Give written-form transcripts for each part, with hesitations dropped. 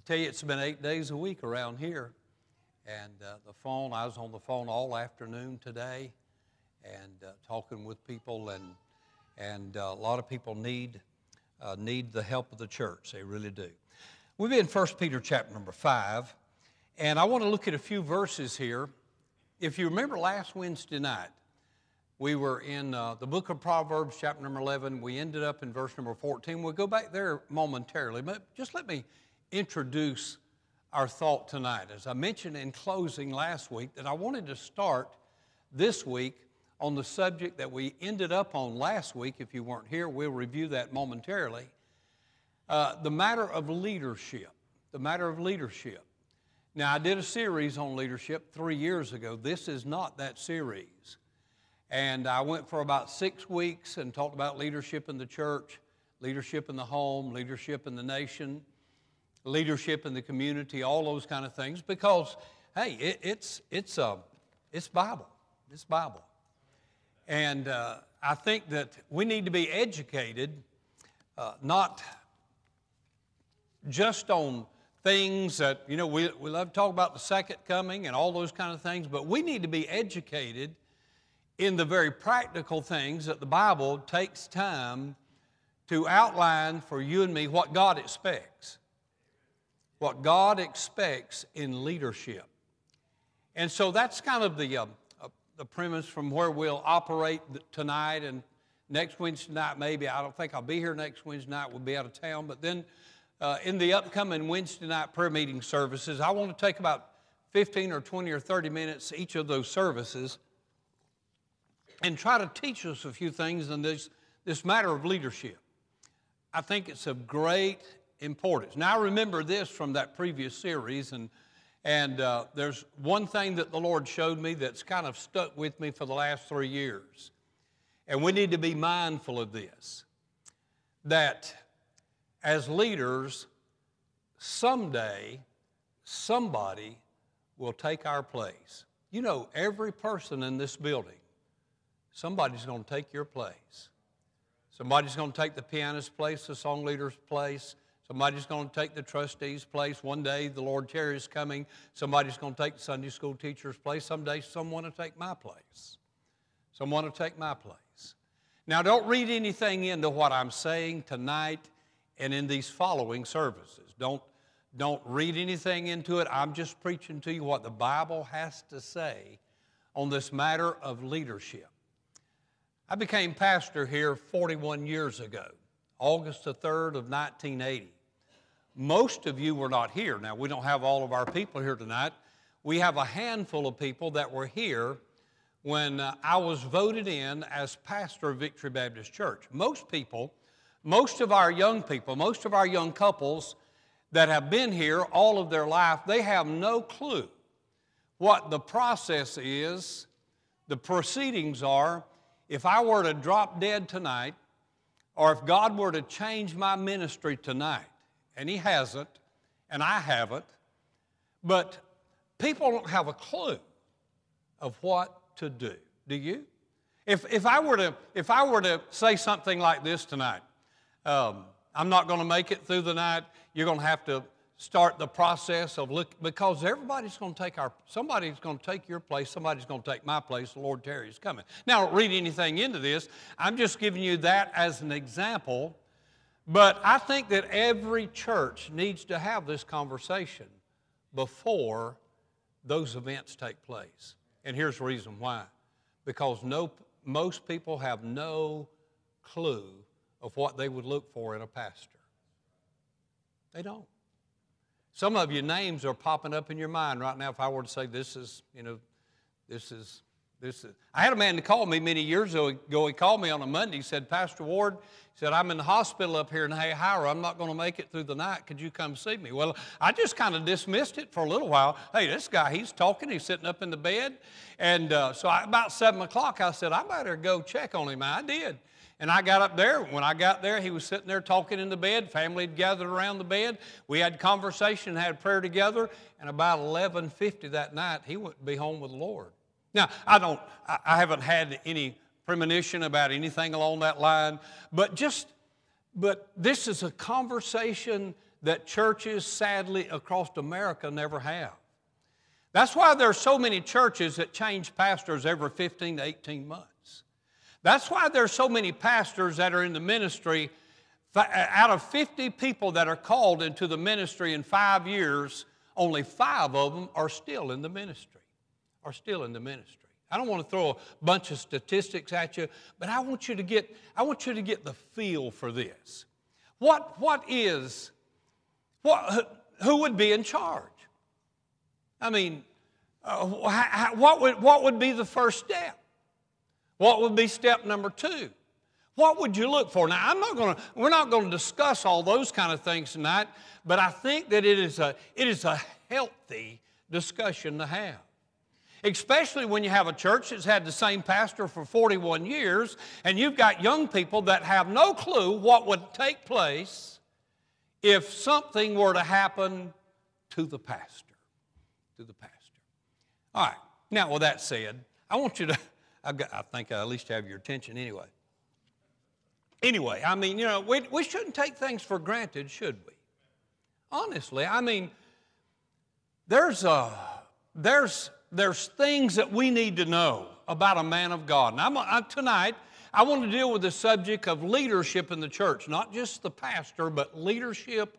I tell you, it's been 8 days a week around here. And I was on the phone all afternoon today and talking with people. And a lot of people need the help of the church. They really do. We'll be in 1 Peter chapter number 5. And I want to look at a few verses here. If you remember last Wednesday night, we were in the book of Proverbs, chapter number 11. We ended up in verse number 14. We'll go back there momentarily, but just let me introduce our thought tonight. As I mentioned in closing last week, that I wanted to start this week on the subject that we ended up on last week. If you weren't here, we'll review that momentarily. The matter of leadership, the matter of leadership. Now, I did a series on leadership 3 years ago. This is not that series. And I went for about 6 weeks and talked about leadership in the church, leadership in the home, leadership in the nation, leadership in the community, all those kind of things. Because, hey, it's Bible. It's Bible. And I think that we need to be educated, not just on things that, you know, we love to talk about the second coming and all those kind of things, but we need to be educated in the very practical things that the Bible takes time to outline for you and me what God expects. What God expects in leadership. And so that's kind of the premise from where we'll operate tonight and next Wednesday night maybe. I don't think I'll be here next Wednesday night. We'll be out of town. But then in the upcoming Wednesday night prayer meeting services, I want to take about 15 or 20 or 30 minutes each of those services and try to teach us a few things in this matter of leadership. I think it's of great importance. Now, I remember this from that previous series, and there's one thing that the Lord showed me that's kind of stuck with me for the last 3 years, and we need to be mindful of this, that as leaders, someday somebody will take our place. You know, every person in this building, somebody's going to take your place. Somebody's going to take the pianist's place, the song leader's place. Somebody's going to take the trustee's place. One day, the Lord Terry is coming. Somebody's going to take the Sunday school teacher's place. Someday, someone will take my place. Someone will take my place. Now, don't read anything into what I'm saying tonight and in these following services. Don't read anything into it. I'm just preaching to you what the Bible has to say on this matter of leadership. I became pastor here 41 years ago, August the 3rd of 1980. Most of you were not here. Now, we don't have all of our people here tonight. We have a handful of people that were here when I was voted in as pastor of Victory Baptist Church. Most people, most of our young people, most of our young couples that have been here all of their life, they have no clue what the process is, the proceedings are. If I were to drop dead tonight, or if God were to change my ministry tonight, and He hasn't, and I haven't, but people don't have a clue of what to do. Do you? If I were to say something like this tonight, I'm not going to make it through the night. You're going to have to start the process of because everybody's going to take somebody's going to take your place, somebody's going to take my place, the Lord Terry is coming. Now, don't read anything into this. I'm just giving you that as an example, but I think that every church needs to have this conversation before those events take place. And here's the reason why. Because most people have no clue of what they would look for in a pastor. They don't. Some of your names are popping up in your mind right now. If I were to say, this is. I had a man to call me many years ago. He called me on a Monday. He said, Pastor Ward, he said, I'm in the hospital up here in Hayhira. I'm not going to make it through the night. Could you come see me? Well, I just kind of dismissed it for a little while. Hey, this guy, he's talking. He's sitting up in the bed. And so about 7 o'clock, I said, I better go check on him. I did. And I got up there. When I got there, he was sitting there talking in the bed. Family had gathered around the bed. We had conversation, had prayer together. And about 11:50 that night, he went to be home with the Lord. Now, I haven't had any premonition about anything along that line. But this is a conversation that churches, sadly, across America never have. That's why there are so many churches that change pastors every 15 to 18 months. That's why there are so many pastors that are in the ministry. Out of 50 people that are called into the ministry in 5 years, only 5 of them are still in the ministry, are still in the ministry. I don't want to throw a bunch of statistics at you, but I want you to get the feel for this. Who would be in charge? I mean, what would be the first step? What would be step number 2? What would you look for? Now, we're not going to discuss all those kind of things tonight, but I think that it is a healthy discussion to have, especially when you have a church that's had the same pastor for 41 years, and you've got young people that have no clue what would take place if something were to happen to the pastor, All right. Now, with that said, I want you to, I think I at least have your attention anyway. Anyway, I mean, you know, we shouldn't take things for granted, should we? Honestly, I mean, there's things that we need to know about a man of God. And tonight, I want to deal with the subject of leadership in the church, not just the pastor, but leadership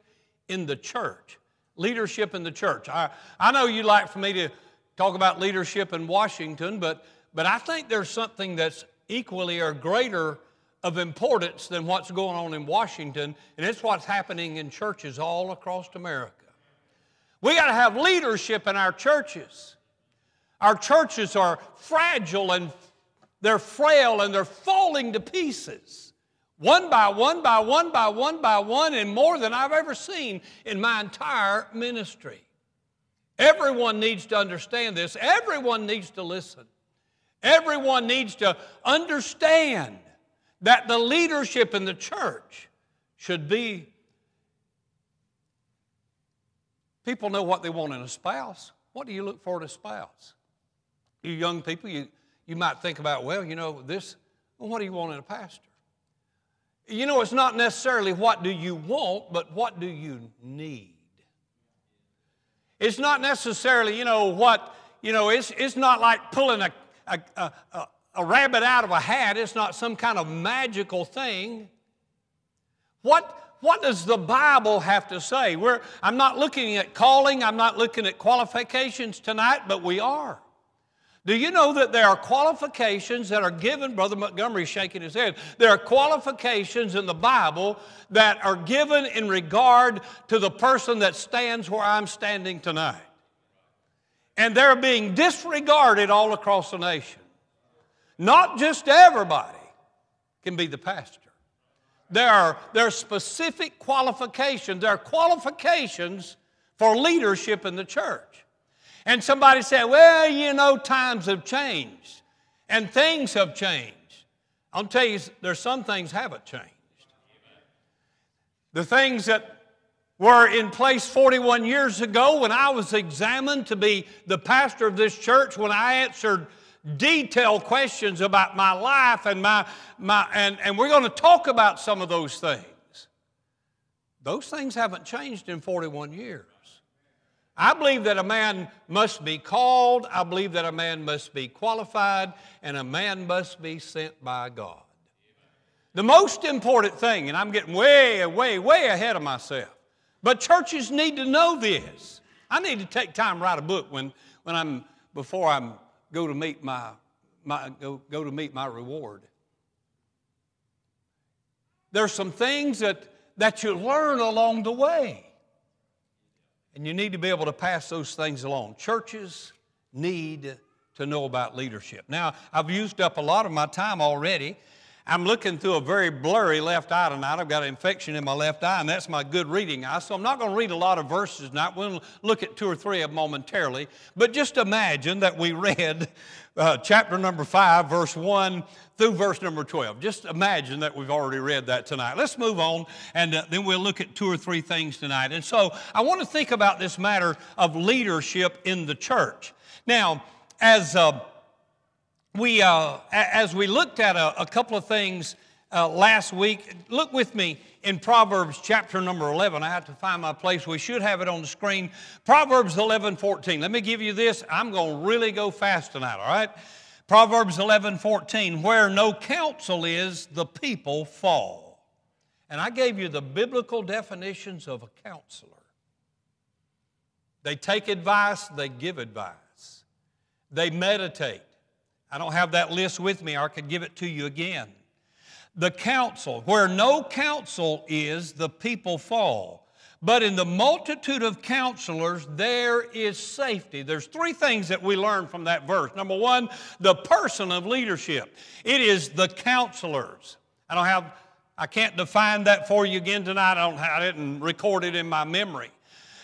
in the church. Leadership in the church. I know you'd like for me to talk about leadership in Washington, but I think there's something that's equally or greater of importance than what's going on in Washington, and it's what's happening in churches all across America. We got to have leadership in our churches. Our churches are fragile and they're frail and they're falling to pieces, one by one, and more than I've ever seen in my entire ministry. Everyone needs to understand this. Everyone needs to listen. Everyone needs to understand that the leadership in the church should be, people know what they want in a spouse. What do you look for in a spouse? You young people, you might think about, well, you know, what do you want in a pastor? You know, it's not necessarily what do you want, but what do you need? It's not necessarily, you know, it's not like pulling a rabbit out of a hat. It's not some kind of magical thing. What does the Bible have to say? I'm not looking at calling. I'm not looking at qualifications tonight, but we are. Do you know that there are qualifications that are given? Brother Montgomery is shaking his head. There are qualifications in the Bible that are given in regard to the person that stands where I'm standing tonight. And they're being disregarded all across the nation. Not just everybody can be the pastor. There are specific qualifications. There are qualifications for leadership in the church. And somebody said, well, you know, times have changed and things have changed. I'll tell you, there's some things haven't changed. The things that were in place 41 years ago when I was examined to be the pastor of this church, when I answered detailed questions about my life and and we're going to talk about some of those things. Those things haven't changed in 41 years. I believe that a man must be called. I believe that a man must be qualified, and a man must be sent by God. The most important thing, and I'm getting way ahead of myself, but churches need to know this. I need to take time to write a book before I go to meet my reward. There's some things that you learn along the way, and you need to be able to pass those things along. Churches need to know about leadership. Now, I've used up a lot of my time already. I'm looking through a very blurry left eye tonight. I've got an infection in my left eye, and that's my good reading eye. So I'm not going to read a lot of verses tonight. We'll look at 2 or 3 of them momentarily. But just imagine that we read chapter number 5, verse 1 through verse number 12. Just imagine that we've already read that tonight. Let's move on, and then we'll look at 2 or 3 things tonight. And so I want to think about this matter of leadership in the church. Now, as we looked at a couple of things last week, look with me in Proverbs chapter number 11. I have to find my place. We should have it on the screen. Proverbs 11:14. Let me give you this. I'm going to really go fast tonight, all right? Proverbs 11:14, where no counsel is, the people fall. And I gave you the biblical definitions of a counselor. They take advice, they give advice. They meditate. I don't have that list with me, or I could give it to you again. The counsel, where no counsel is, the people fall. But in the multitude of counselors, there is safety. There's three things that we learn from that verse. Number one, the person of leadership. It is the counselors. I can't define that for you again tonight. I didn't record it in my memory.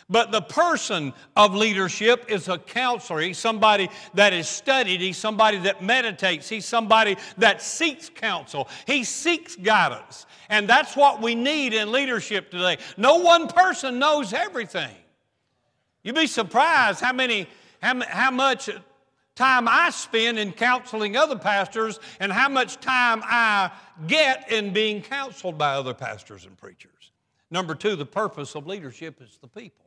But the person of leadership is a counselor. He's somebody that is studied. He's somebody that meditates. He's somebody that seeks counsel. He seeks guidance. And that's what we need in leadership today. No one person knows everything. You'd be surprised how much time I spend in counseling other pastors and how much time I get in being counseled by other pastors and preachers. Number two, the purpose of leadership is the people.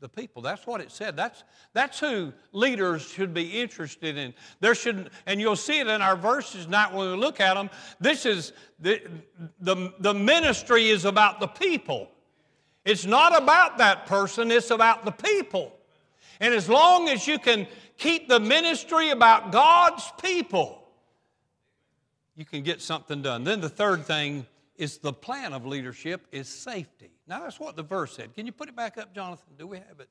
The people, that's what it said. That's who leaders should be interested in. And you'll see it in our verses tonight when we look at them. This is, the ministry is about the people. It's not about that person, it's about the people. And as long as you can keep the ministry about God's people, you can get something done. Then the third thing is the plan of leadership is safety. Now, that's what the verse said. Can you put it back up, Jonathan? Do we have it?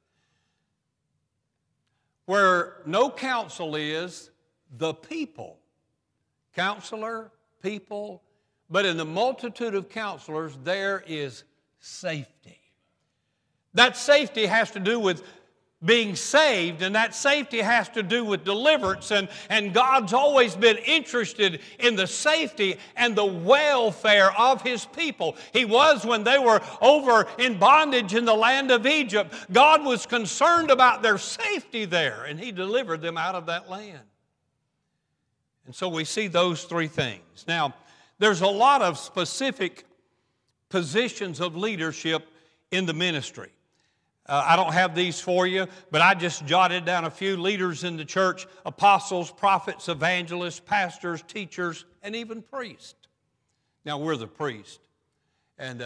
Where no counsel is, the people. Counselor, people. But in the multitude of counselors, there is safety. That safety has to do with being saved, and that safety has to do with deliverance, and God's always been interested in the safety and the welfare of His people. He was when they were over in bondage in the land of Egypt. God was concerned about their safety there, and He delivered them out of that land. And so we see those three things. Now, there's a lot of specific positions of leadership in the ministry. I don't have these for you, but I just jotted down a few leaders in the church: apostles, prophets, evangelists, pastors, teachers, and even priests. Now, we're the priest, and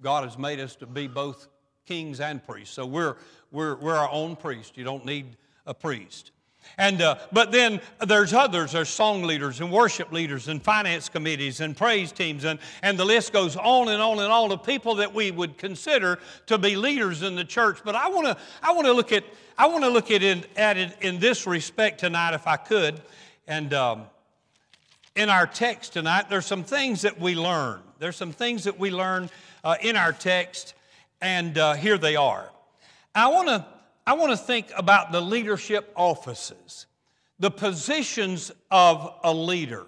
God has made us to be both kings and priests, so we're our own priest. You don't need a priest. And but then there's others. There's song leaders and worship leaders and finance committees and praise teams, and the list goes on and on and on of people that we would consider to be leaders in the church. But I want to look at it in this respect tonight, if I could. And in our text tonight, there's some things that we learn. There's some things that we learn in our text, and here they are. I want to think about the leadership offices, the positions of a leader.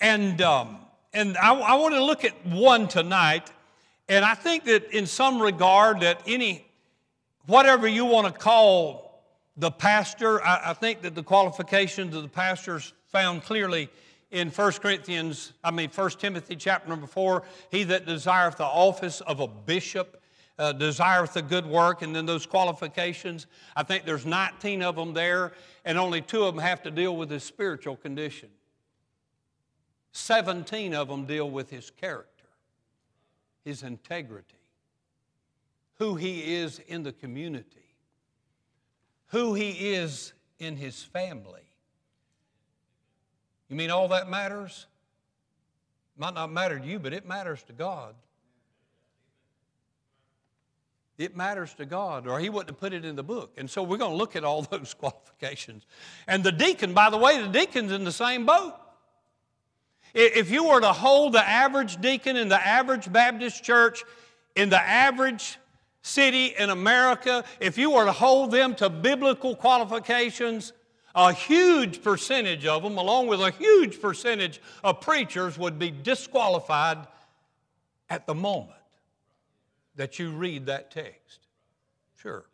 And I want to look at one tonight, and I think that in some regard that whatever you want to call the pastor, I think that the qualifications of the pastors found clearly in 1 Timothy chapter number 4, he that desireth the office of a bishop desireth the good work, and then those qualifications. I think there's 19 of them there, and only 2 of them have to deal with his spiritual condition. 17 of them deal with his character, his integrity, who he is in the community, who he is in his family. You mean all that matters? Might not matter to you, but it matters to God. It matters to God, or He wouldn't have put it in the book. And so we're going to look at all those qualifications. And the deacon, by the way, the deacon's in the same boat. If you were to hold the average deacon in the average Baptist church, in the average city in America, if you were to hold them to biblical qualifications, a huge percentage of them, along with a huge percentage of preachers, would be disqualified at the moment that you read that text. Sure.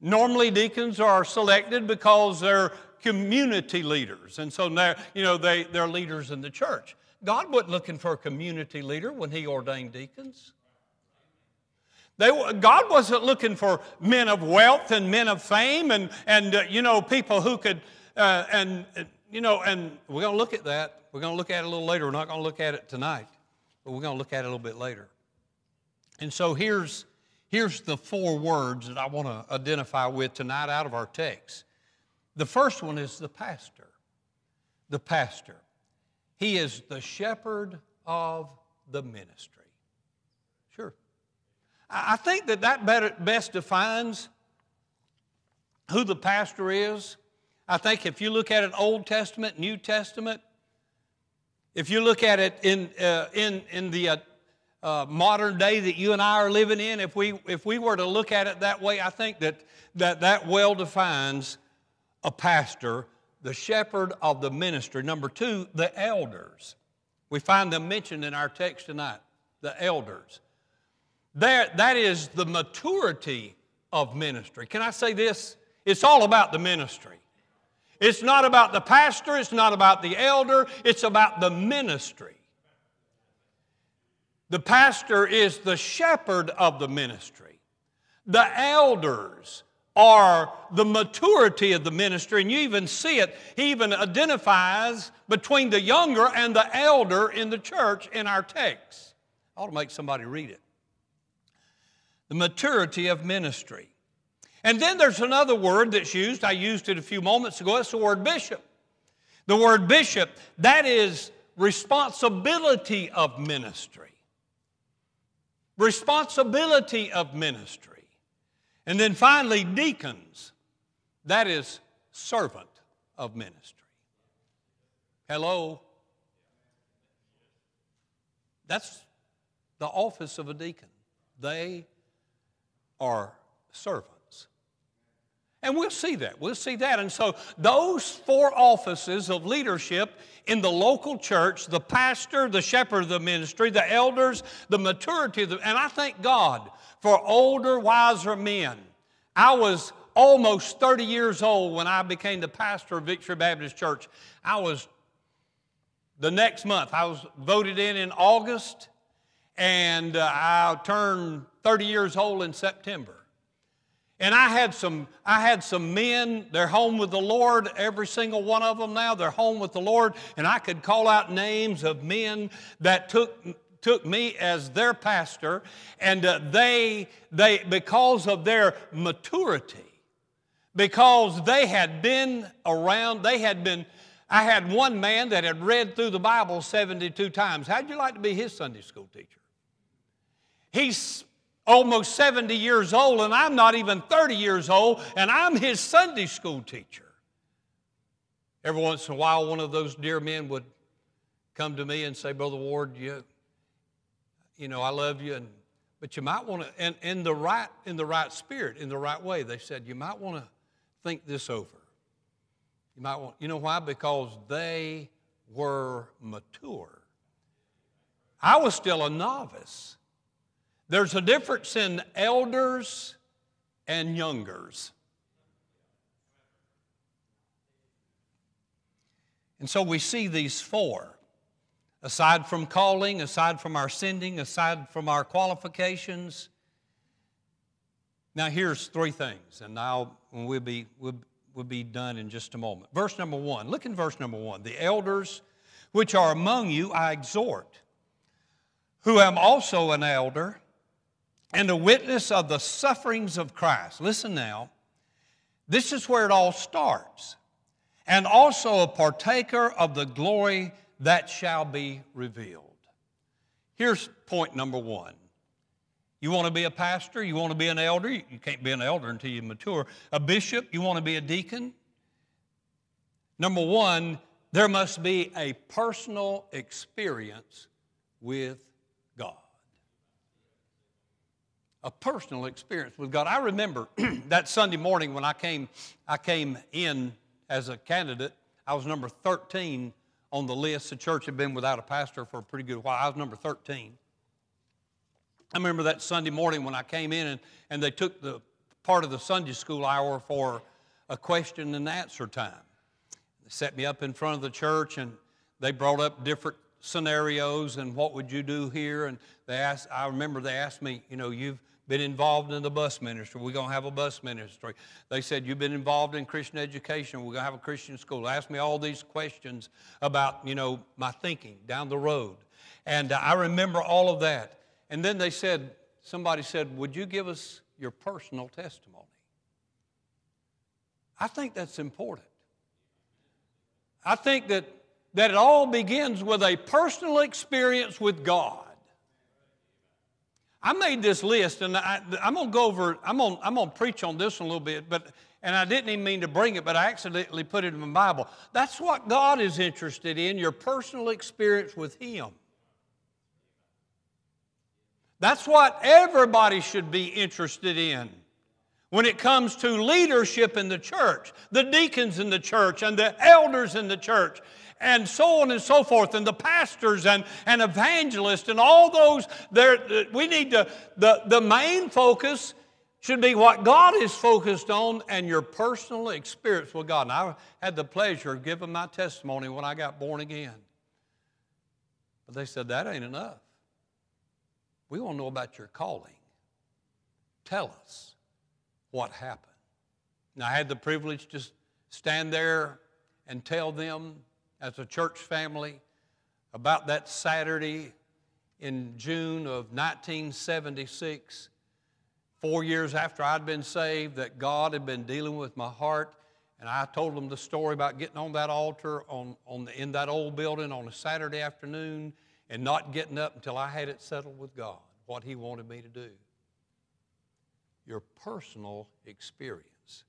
Normally deacons are selected because they're community leaders, and so they're leaders in the church. God wasn't looking for a community leader when He ordained deacons. God wasn't looking for men of wealth and men of fame and people who could, and we're going to look at that. We're going to look at it a little later. We're not going to look at it tonight, but we're going to look at it a little bit later. And so here's the four words that I want to identify with tonight out of our text. The first one is the pastor. The pastor. He is the shepherd of the ministry. Sure. I think that best defines who the pastor is. I think if you look at it Old Testament, New Testament, if you look at it in the modern day that you and I are living in, if we were to look at it that way, I think that well defines a pastor, the shepherd of the ministry. Number two, the elders. We find them mentioned in our text tonight, the elders. That is the maturity of ministry. Can I say this? It's all about the ministry. It's not about the pastor. It's not about the elder. It's about the ministry. The pastor is the shepherd of the ministry. The elders are the maturity of the ministry. And you even see it. He even identifies between the younger and the elder in the church in our text. I ought to make somebody read it. The maturity of ministry. And then there's another word that's used. I used it a few moments ago. It's the word bishop. The word bishop, that is responsibility of ministry. Responsibility of ministry. And then finally, deacons. That is servant of ministry. Hello? That's the office of a deacon. They are servants. And we'll see that. We'll see that. And so those four offices of leadership in the local church, the pastor, the shepherd of the ministry, the elders, the maturity of the... And I thank God for older, wiser men. I was almost 30 years old when I became the pastor of Victory Baptist Church. The next month, I was voted in August, and I turned 30 years old in September. And I had some men, they're home with the Lord, every single one of them now, they're home with the Lord, and I could call out names of men that took me as their pastor, and they because of their maturity, because they had been around, I had one man that had read through the Bible 72 times. How'd you like to be his Sunday school teacher? He's almost 70 years old, and I'm not even 30 years old, and I'm his Sunday school teacher. Every once in a while, one of those dear men would come to me and say, Brother Ward, you know, I love you, but you might want to, and in the right spirit, in the right way, they said, you might want to think this over. You might want, you know why? Because they were mature. I was still a novice. There's a difference in elders and youngers. And so we see these four. Aside from calling, aside from our sending, aside from our qualifications. Now here's three things, and now we'll be done in just a moment. Verse number one. Look in verse number one. The elders which are among you I exhort, who am also an elder and a witness of the sufferings of Christ. Listen now. This is where it all starts. And also a partaker of the glory that shall be revealed. Here's point number one. You want to be a pastor? You want to be an elder? You can't be an elder until you mature. A bishop? You want to be a deacon? Number one, there must be a personal experience with God. A personal experience with God. I remember that Sunday morning when I came in as a candidate. I was number 13 on the list. The church had been without a pastor for a pretty good while. I was number 13. I remember that Sunday morning when I came in and they took the part of the Sunday school hour for a question and answer time. They set me up in front of the church and they brought up different scenarios and what would you do here? And I remember they asked me, you know, you've been involved in the bus ministry. We're going to have a bus ministry. They said, you've been involved in Christian education. We're going to have a Christian school. They asked me all these questions about, you know, my thinking down the road. And I remember all of that. And then they said, somebody said, would you give us your personal testimony? I think that's important. I think that it all begins with a personal experience with God. I made this list, and I'm going to go over. I'm going to preach on this one a little bit, and I didn't even mean to bring it, but I accidentally put it in my Bible. That's what God is interested in: your personal experience with Him. That's what everybody should be interested in when it comes to leadership in the church, the deacons in the church, and the elders in the church, and so on and so forth, and the pastors and evangelists and all those. We need to, the main focus should be what God is focused on and your personal experience with God. And I had the pleasure of giving my testimony when I got born again. But they said, that ain't enough. We want to know about your calling. Tell us what happened. And I had the privilege to stand there and tell them as a church family about that Saturday in June of 1976, 4 years after I'd been saved, that God had been dealing with my heart. And I told them the story about getting on that altar in that old building on a Saturday afternoon and not getting up until I had it settled with God, what He wanted me to do. Your personal experience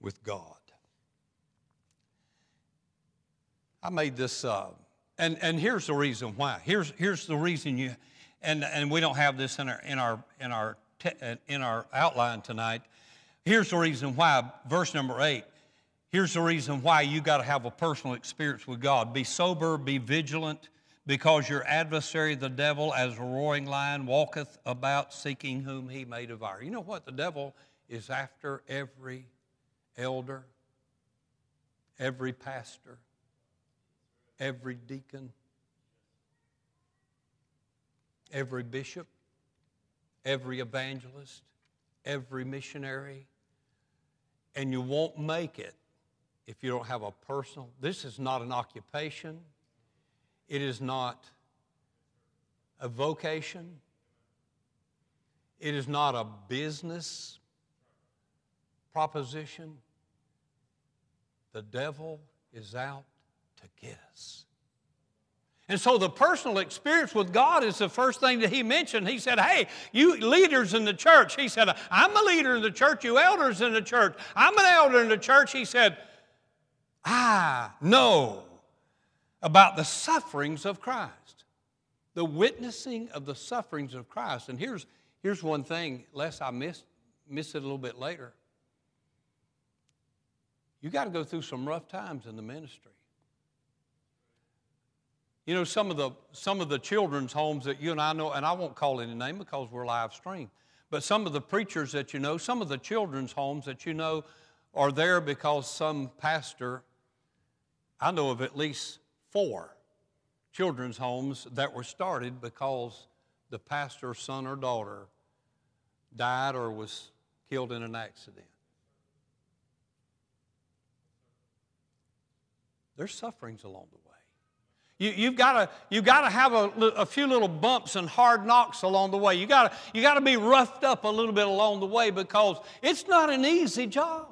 with God. I made this, and here's the reason why. Here's the reason you, and we don't have this in our outline tonight. Here's the reason why. Verse number 8. Here's the reason why you got to have a personal experience with God. Be sober, be vigilant, because your adversary, the devil, as a roaring lion, walketh about seeking whom he may devour. You know what? The devil is after every elder, every pastor, every deacon, every bishop, every evangelist, every missionary. And you won't make it if you don't have a personal. This is not an occupation. It is not a vocation. It is not a business proposition. The devil is out to get us. And so the personal experience with God is the first thing that he mentioned. He said, hey, you leaders in the church. He said, I'm a leader in the church. You elders in the church. I'm an elder in the church. He said, I know about the sufferings of Christ, the witnessing of the sufferings of Christ. And here's one thing, lest I miss it a little bit later. You got to go through some rough times in the ministry. You know, some of the children's homes that you and I know, and I won't call any name because we're live stream, but some of the preachers that you know, some of the children's homes that you know are there because some pastor, I know of at least 4 children's homes that were started because the pastor's son or daughter died or was killed in an accident. There's sufferings along the way. You've got to have a few little bumps and hard knocks along the way. You've got to be roughed up a little bit along the way because it's not an easy job.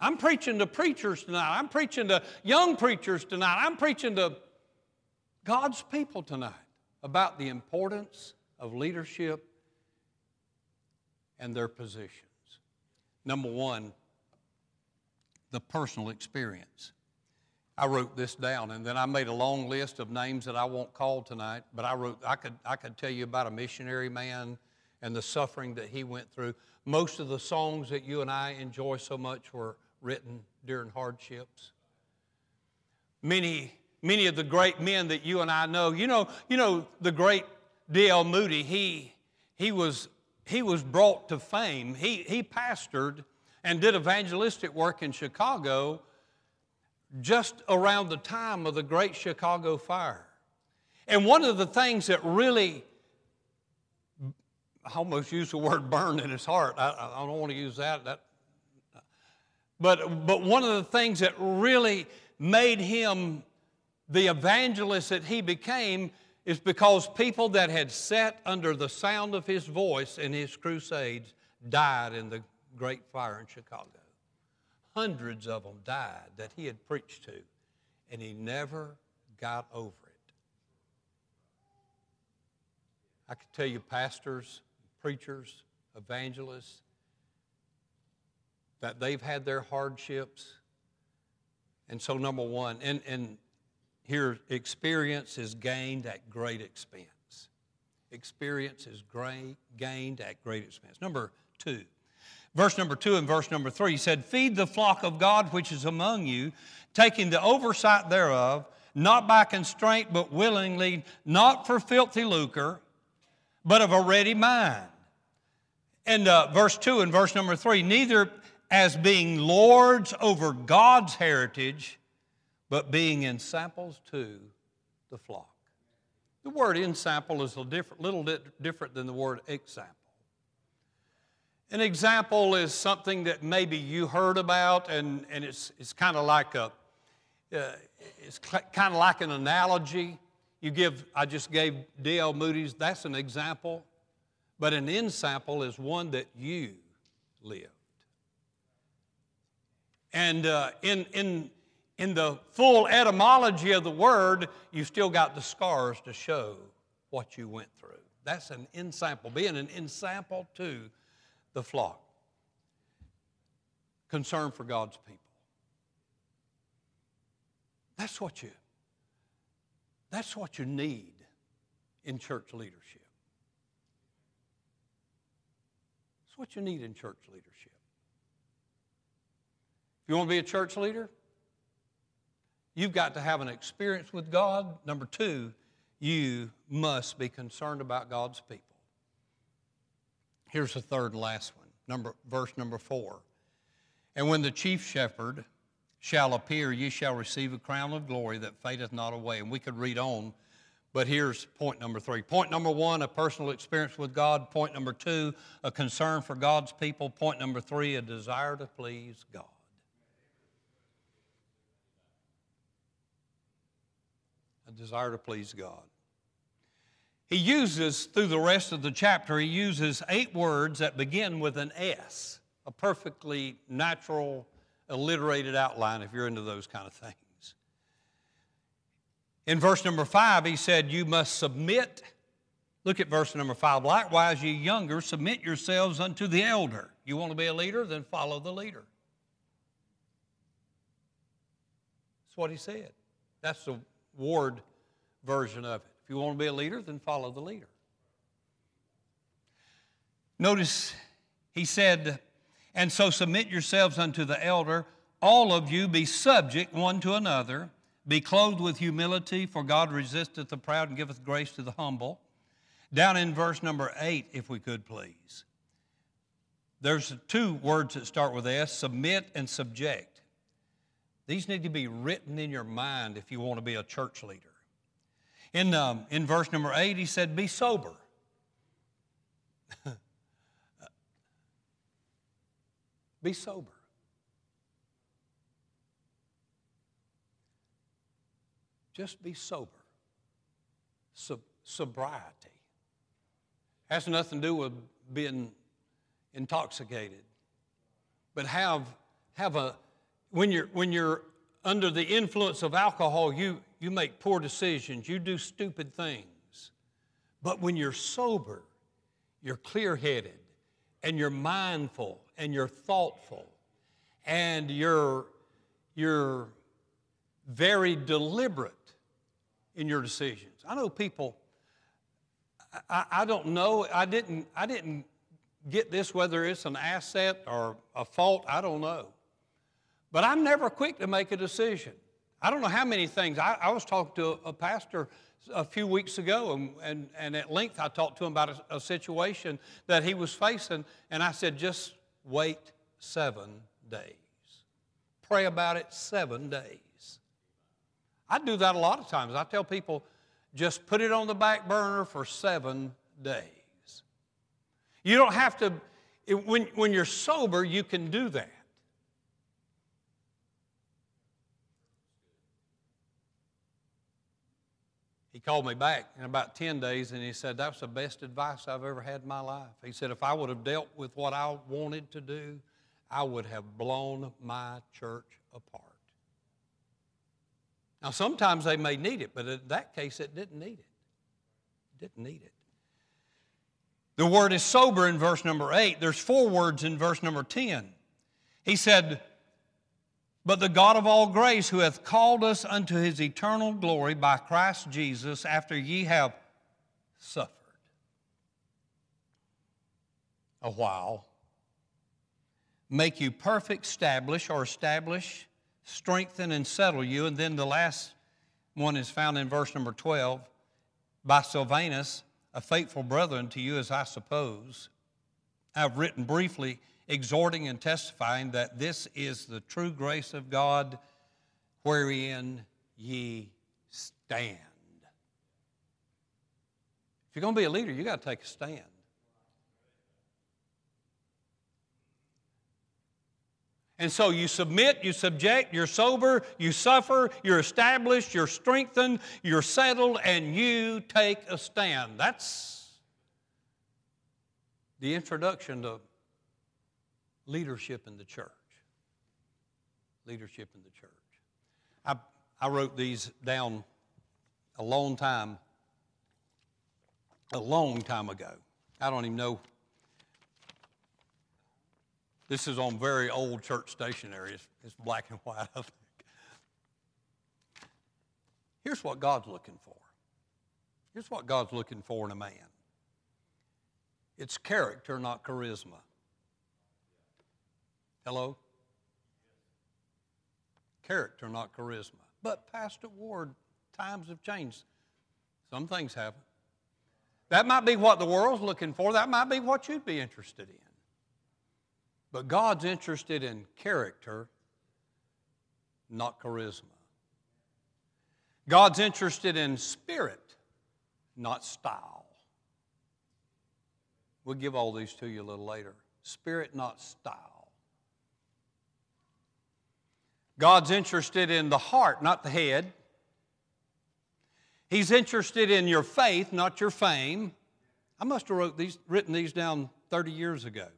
I'm preaching to preachers tonight. I'm preaching to young preachers tonight. I'm preaching to God's people tonight about the importance of leadership and their positions. Number 1, the personal experience. I wrote this down, and then I made a long list of names that I won't call tonight, but I could tell you about a missionary man and the suffering that he went through. Most of the songs that you and I enjoy so much were written during hardships. Many of the great men that you and I know, you know the great D.L. Moody, he was brought to fame. He pastored and did evangelistic work in Chicago just around the time of the Great Chicago Fire. And one of the things that really, I almost used the word burned in his heart. I don't want to use that. But one of the things that really made him the evangelist that he became is because people that had sat under the sound of his voice in his crusades died in the Great Fire in Chicago. Hundreds of them died that he had preached to, and he never got over it. I could tell you pastors, preachers, evangelists, that they've had their hardships. And so number one, and here experience is gained at great expense. Experience is gained at great expense. Number two, verse number 2 and verse number 3, he said, feed the flock of God which is among you, taking the oversight thereof, not by constraint but willingly, not for filthy lucre, but of a ready mind. And verse 2 and verse number 3, neither as being lords over God's heritage, but being ensamples to the flock. The word ensample is a little bit different than the word example. An example is something that maybe you heard about, and it's kind of like a it's kind of like an analogy. I just gave D.L. Moody's. That's an example, but an ensample is one that you lived. And in the full etymology of the word, you still got the scars to show what you went through. That's an ensample. Being an ensample too. The flock. Concern for God's people. That's what you need in church leadership. That's what you need in church leadership. If you want to be a church leader, you've got to have an experience with God. Number two, you must be concerned about God's people. Here's the third and last one, verse number 4. And when the chief shepherd shall appear, ye shall receive a crown of glory that fadeth not away. And we could read on, but here's point number 3. Point number 1, a personal experience with God. Point number 2, a concern for God's people. Point number 3, a desire to please God. A desire to please God. He uses, through the rest of the chapter, he uses 8 words that begin with an S, a perfectly natural, alliterated outline if you're into those kind of things. In verse number 5, he said, you must submit. Look at verse number 5. Likewise, ye younger, submit yourselves unto the elder. You want to be a leader? Then follow the leader. That's what he said. That's the Ward version of it. If you want to be a leader, then follow the leader. Notice he said, and so submit yourselves unto the elder, all of you be subject one to another, be clothed with humility, for God resisteth the proud and giveth grace to the humble. Down in verse number 8, if we could please. There's 2 words that start with S, submit and subject. These need to be written in your mind if you want to be a church leader. In verse number 8, he said, be sober. Be sober. Just be sober. Sobriety. Has nothing to do with being intoxicated. But when you're under the influence of alcohol, you make poor decisions. You do stupid things. But when you're sober, you're clear-headed, and you're mindful, and you're thoughtful, and you're very deliberate in your decisions. I know people, I don't know, I didn't get this, whether it's an asset or a fault, I don't know. But I'm never quick to make a decision. I don't know how many things. I was talking to a pastor a few weeks ago, and at length I talked to him about a situation that he was facing, and I said, just wait 7 days. Pray about it 7 days. I do that a lot of times. I tell people, just put it on the back burner for 7 days. You don't have to, when you're sober, you can do that. He called me back in about 10 days and he said, that's the best advice I've ever had in my life. He said, if I would have dealt with what I wanted to do, I would have blown my church apart. Now, sometimes they may need it, but in that case, it didn't need it. It didn't need it. The word is sober in verse number 8. There's four words in verse number 10. He said, but the God of all grace, who hath called us unto his eternal glory by Christ Jesus, after ye have suffered a while, make you perfect, establish, strengthen, and settle you. And then the last one is found in verse number 12, by Silvanus, a faithful brother unto you, as I suppose I have written briefly, exhorting and testifying that this is the true grace of God, wherein ye stand. If you're going to be a leader, you've got to take a stand. And so you submit, you subject, you're sober, you suffer, you're established, you're strengthened, you're settled, and you take a stand. That's the introduction to leadership in the church. Leadership in the church. I wrote these down a long time ago. I don't even know. This is on very old church stationery. It's black and white, I think. Here's what God's looking for. Here's what God's looking for in a man. It's character, not charisma. Hello? Character, not charisma. But Pastor Ward, times have changed. Some things haven't. That might be what the world's looking for. That might be what you'd be interested in. But God's interested in character, not charisma. God's interested in spirit, not style. We'll give all these to you a little later. Spirit, not style. God's interested in the heart, not the head. He's interested in your faith, not your fame. I must have written these down 30 years ago.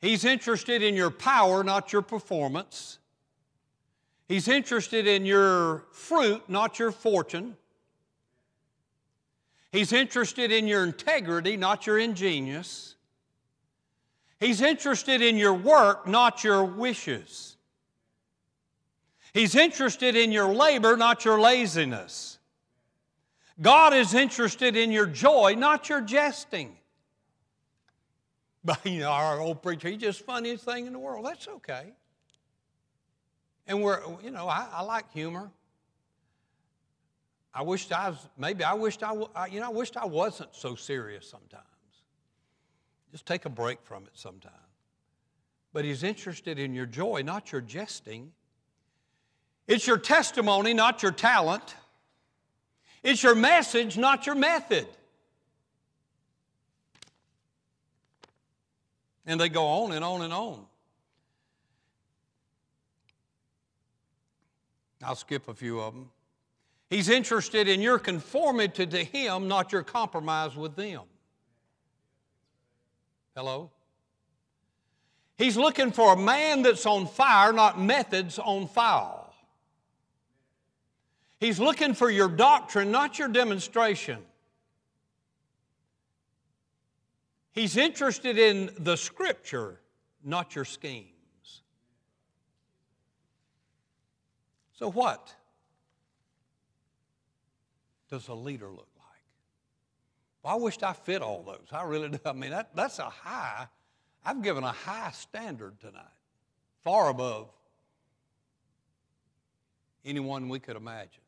He's interested in your power, not your performance. He's interested in your fruit, not your fortune. He's interested in your integrity, not your ingenious. He's interested in your work, not your wishes. He's interested in your labor, not your laziness. God is interested in your joy, not your jesting. But, you know, our old preacher, he's just the funniest thing in the world. That's okay. And I like humor. I wished I wasn't so serious sometimes. Just take a break from it sometime. But he's interested in your joy, not your jesting. It's your testimony, not your talent. It's your message, not your method. And they go on and on and on. I'll skip a few of them. He's interested in your conformity to him, not your compromise with them. Hello? He's looking for a man that's on fire, not methods on file. He's looking for your doctrine, not your demonstration. He's interested in the Scripture, not your schemes. So what does a leader look like? Well, I wished I fit all those. I really do. I mean, that's a high. I've given a high standard tonight, far above anyone we could imagine.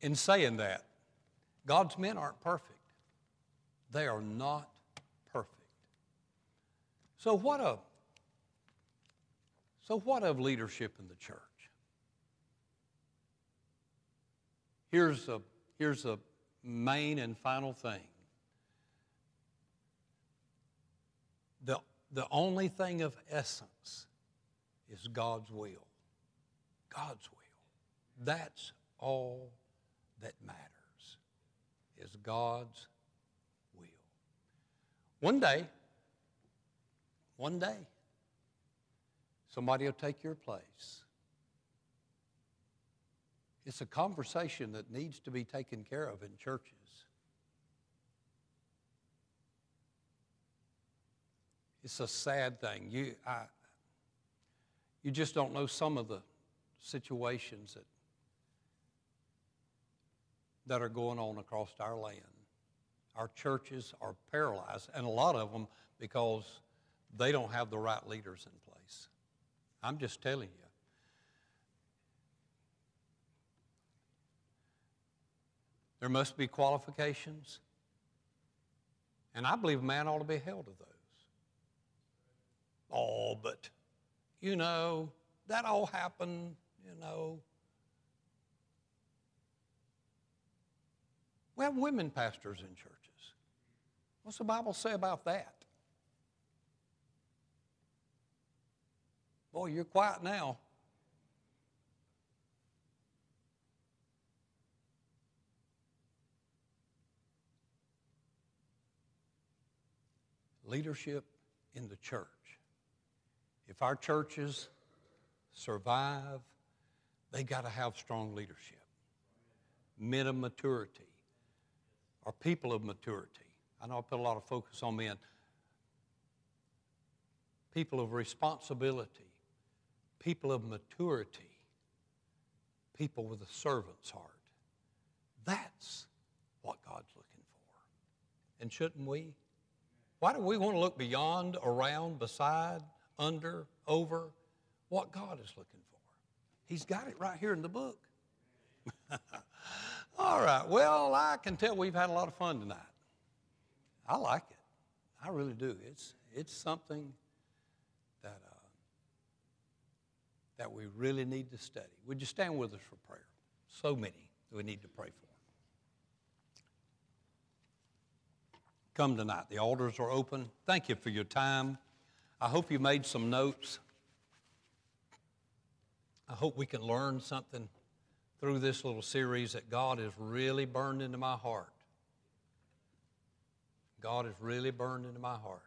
In saying that, God's men aren't perfect. They are not perfect. So what of leadership in the church? Here's a main and final thing. The only thing of essence is God's will. God's will. That's all that matters, is God's will. One day, somebody will take your place. It's a conversation that needs to be taken care of in churches. It's a sad thing. You just don't know some of the situations that are going on across our land. Our churches are paralyzed, and a lot of them because they don't have the right leaders in place. I'm just telling you. There must be qualifications, and I believe man ought to be held to those. Oh, but, that all happened, We have women pastors in churches. What's the Bible say about that? Boy, you're quiet now. Leadership in the church. If our churches survive, they got to have strong leadership. Men of maturity, or people of maturity. I know I put a lot of focus on men. People of responsibility, people of maturity, people with a servant's heart. That's what God's looking for. And shouldn't we? Why do we want to look beyond, around, beside, under, over what God is looking for? He's got it right here in the book. All right, well, I can tell we've had a lot of fun tonight. I like it. I really do. It's something that we really need to study. Would you stand with us for prayer? So many that we need to pray for. Come tonight. The altars are open. Thank you for your time. I hope you made some notes. I hope we can learn something through this little series that God has really burned into my heart. God has really burned into my heart.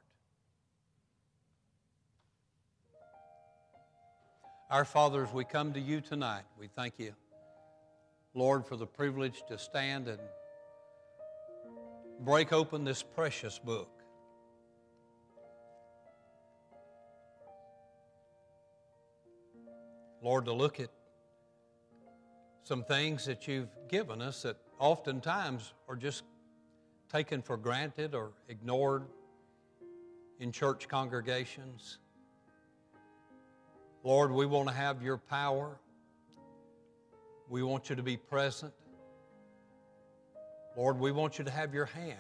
Our Father, as we come to you tonight, we thank you, Lord, for the privilege to stand and break open this precious book. Lord, to look at some things that you've given us that oftentimes are just taken for granted or ignored in church congregations. Lord, we want to have your power. We want you to be present. Lord, we want you to have your hand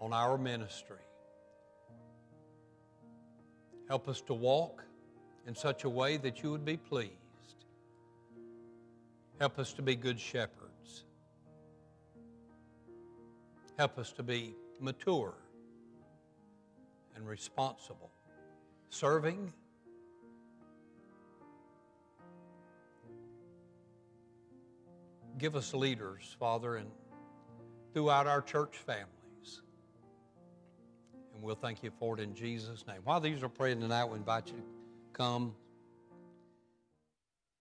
on our ministry. Help us to walk in such a way that you would be pleased. Help us to be good shepherds. Help us to be mature and responsible, serving. Give us leaders, Father, and throughout our church families. And we'll thank you for it in Jesus' name. While these are praying tonight, we invite you to come.